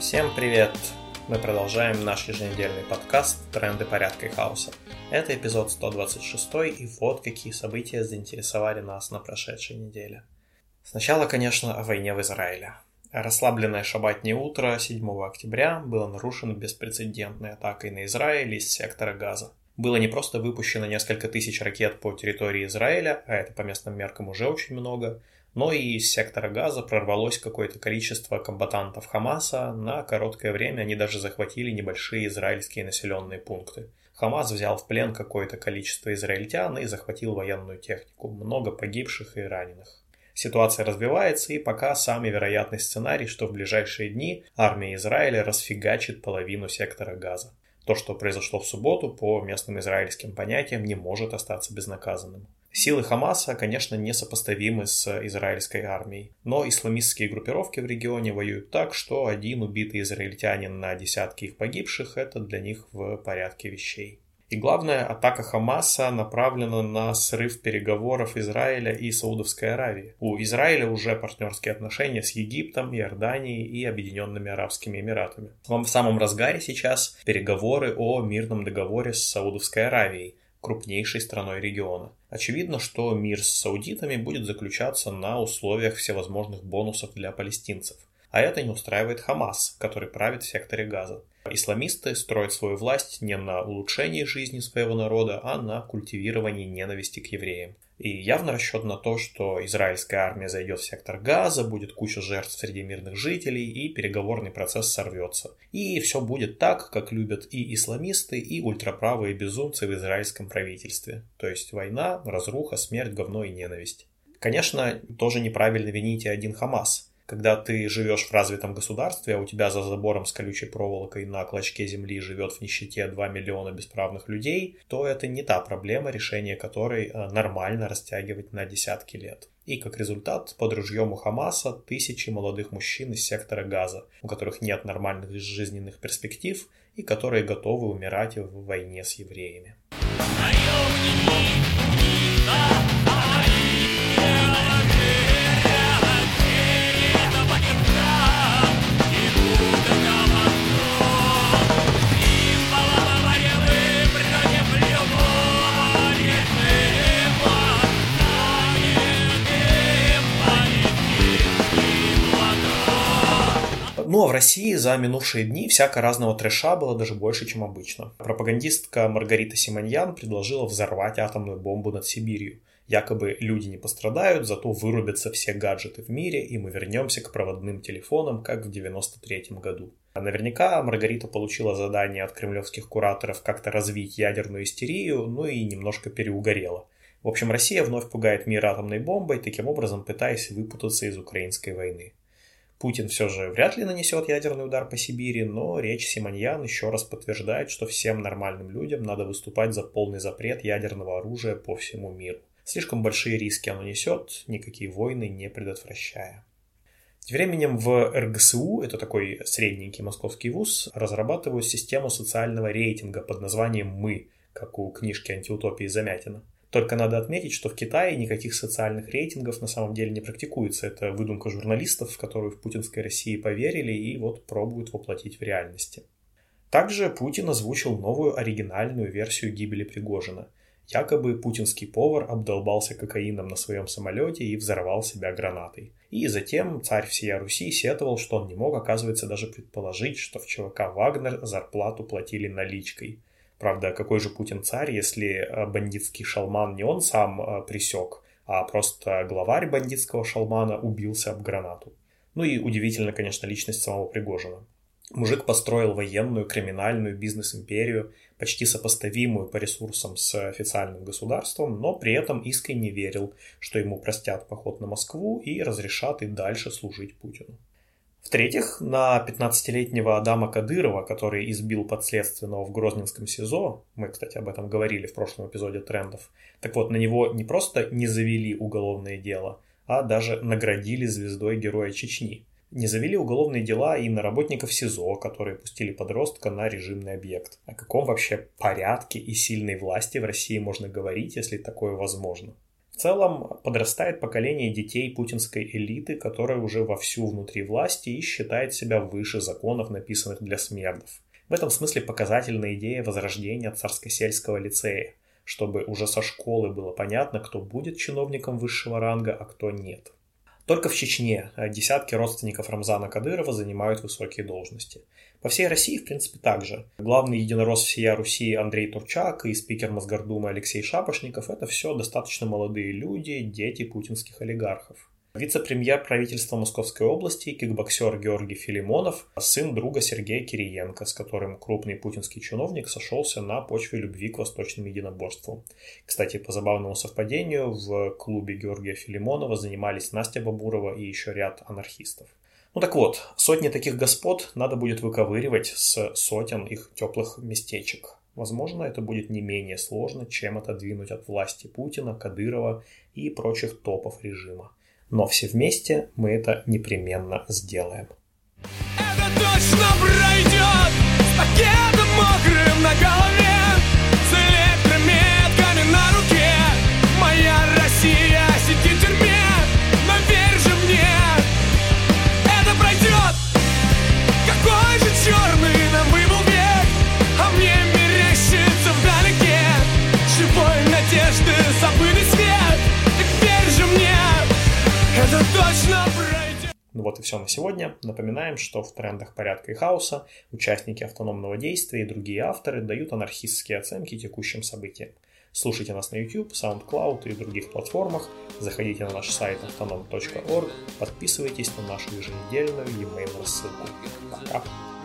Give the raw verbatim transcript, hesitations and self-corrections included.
Всем привет! Мы продолжаем наш еженедельный подкаст «Тренды порядка и хаоса». Это эпизод сто двадцать шесть, и вот какие события заинтересовали нас на прошедшей неделе. Сначала, конечно, о войне в Израиле. Расслабленное шабатнее утро седьмого октября было нарушено беспрецедентной атакой на Израиль из сектора Газа. Было не просто выпущено несколько тысяч ракет по территории Израиля, а это по местным меркам уже очень много, но и из сектора Газа прорвалось какое-то количество комбатантов Хамаса. На короткое время они даже захватили небольшие израильские населенные пункты. Хамас взял в плен какое-то количество израильтян и захватил военную технику. Много погибших и раненых. Ситуация развивается, и пока самый вероятный сценарий, что в ближайшие дни армия Израиля расфигачит половину сектора Газа. То, что произошло в субботу, по местным израильским понятиям, не может остаться безнаказанным. Силы Хамаса, конечно, несопоставимы с израильской армией, но исламистские группировки в регионе воюют так, что один убитый израильтянин на десятки их погибших – это для них в порядке вещей. И главное, атака Хамаса направлена на срыв переговоров Израиля и Саудовской Аравии. У Израиля уже партнерские отношения с Египтом, Иорданией и Объединенными Арабскими Эмиратами. В самом разгаре сейчас переговоры о мирном договоре с Саудовской Аравией, крупнейшей страной региона. Очевидно, что мир с саудитами будет заключаться на условиях всевозможных бонусов для палестинцев. А это не устраивает Хамас, который правит в секторе Газа. Исламисты строят свою власть не на улучшении жизни своего народа, а на культивировании ненависти к евреям. И явно расчет на то, что израильская армия зайдет в сектор Газа, будет куча жертв среди мирных жителей, и переговорный процесс сорвется. И все будет так, как любят и исламисты, и ультраправые безумцы в израильском правительстве. То есть война, разруха, смерть, говно и ненависть. Конечно, тоже неправильно вините один Хамас. Когда ты живешь в развитом государстве, а у тебя за забором с колючей проволокой на клочке земли живет в нищете два миллиона бесправных людей, то это не та проблема, решение которой нормально растягивать на десятки лет. И как результат, под ружьем у Хамаса тысячи молодых мужчин из сектора Газа, у которых нет нормальных жизненных перспектив и которые готовы умирать в войне с евреями. Ну а в России за минувшие дни всяко разного трэша было даже больше, чем обычно. Пропагандистка Маргарита Симоньян предложила взорвать атомную бомбу над Сибирью. Якобы люди не пострадают, зато вырубятся все гаджеты в мире, и мы вернемся к проводным телефонам, как в девяносто третьем году. А наверняка Маргарита получила задание от кремлевских кураторов как-то развить ядерную истерию, ну и немножко переугорела. В общем, Россия вновь пугает мир атомной бомбой, таким образом пытаясь выпутаться из украинской войны. Путин все же вряд ли нанесет ядерный удар по Сибири, но речь Симоньян еще раз подтверждает, что всем нормальным людям надо выступать за полный запрет ядерного оружия по всему миру. Слишком большие риски оно несет, никакие войны не предотвращая. Тем временем в эр гэ эс у, это такой средненький московский вуз, разрабатывают систему социального рейтинга под названием «Мы», как у книжки антиутопии Замятина. Только надо отметить, что в Китае никаких социальных рейтингов на самом деле не практикуется. Это выдумка журналистов, в которую в путинской России поверили и вот пробуют воплотить в реальности. Также Путин озвучил новую оригинальную версию гибели Пригожина. Якобы путинский повар обдолбался кокаином на своем самолете и взорвал себя гранатой. И затем царь всея Руси сетовал, что он не мог, оказывается, даже предположить, что в че вэ ка «Вагнер» зарплату платили наличкой. Правда, какой же Путин царь, если бандитский шалман не он сам присек, а просто главарь бандитского шалмана убился об гранату. Ну и удивительно, конечно, личность самого Пригожина. Мужик построил военную, криминальную бизнес-империю, почти сопоставимую по ресурсам с официальным государством, но при этом искренне верил, что ему простят поход на Москву и разрешат и дальше служить Путину. В-третьих, на пятнадцатилетнего Адама Кадырова, который избил подследственного в Грозненском СИЗО, мы, кстати, об этом говорили в прошлом эпизоде «Трендов», так вот, на него не просто не завели уголовное дело, а даже наградили звездой Героя Чечни. Не завели уголовные дела и на работников СИЗО, которые пустили подростка на режимный объект. О каком вообще порядке и сильной власти в России можно говорить, если такое возможно? В целом подрастает поколение детей путинской элиты, которая уже вовсю внутри власти и считает себя выше законов, написанных для смердов. В этом смысле показательна идея возрождения царско-сельского лицея, чтобы уже со школы было понятно, кто будет чиновником высшего ранга, а кто нет. Только в Чечне десятки родственников Рамзана Кадырова занимают высокие должности. По всей России, в принципе, так же. Главный единорос всея Руси Андрей Турчак и спикер Мосгордумы Алексей Шапошников – это все достаточно молодые люди, дети путинских олигархов. Вице-премьер правительства Московской области, кикбоксер Георгий Филимонов, сын друга Сергея Кириенко, с которым крупный путинский чиновник сошелся на почве любви к восточным единоборствам. Кстати, по забавному совпадению, в клубе Георгия Филимонова занимались Настя Бабурова и еще ряд анархистов. Ну так вот, сотни таких господ надо будет выковыривать с сотен их теплых местечек. Возможно, это будет не менее сложно, чем отодвинуть от власти Путина, Кадырова и прочих топов режима. Но все вместе мы это непременно сделаем. Это точно пройдет с пакетом мокрым на голове, с электрометками на руке. Моя Россия сидит в тюрьме, но верь же мне, это пройдет. Какой же черный нам выбыл век, а мне мерещится вдалеке живой надежды забытый свет. Так верь же мне. Это точно пройдет. Ну вот и все на сегодня. Напоминаем, что в «Трендах порядка и хаоса» участники автономного действия и другие авторы дают анархистские оценки текущим событиям. Слушайте нас на YouTube, SoundCloud и других платформах. Заходите на наш сайт автоном точка орг. Подписывайтесь на нашу еженедельную e-mail рассылку. Пока!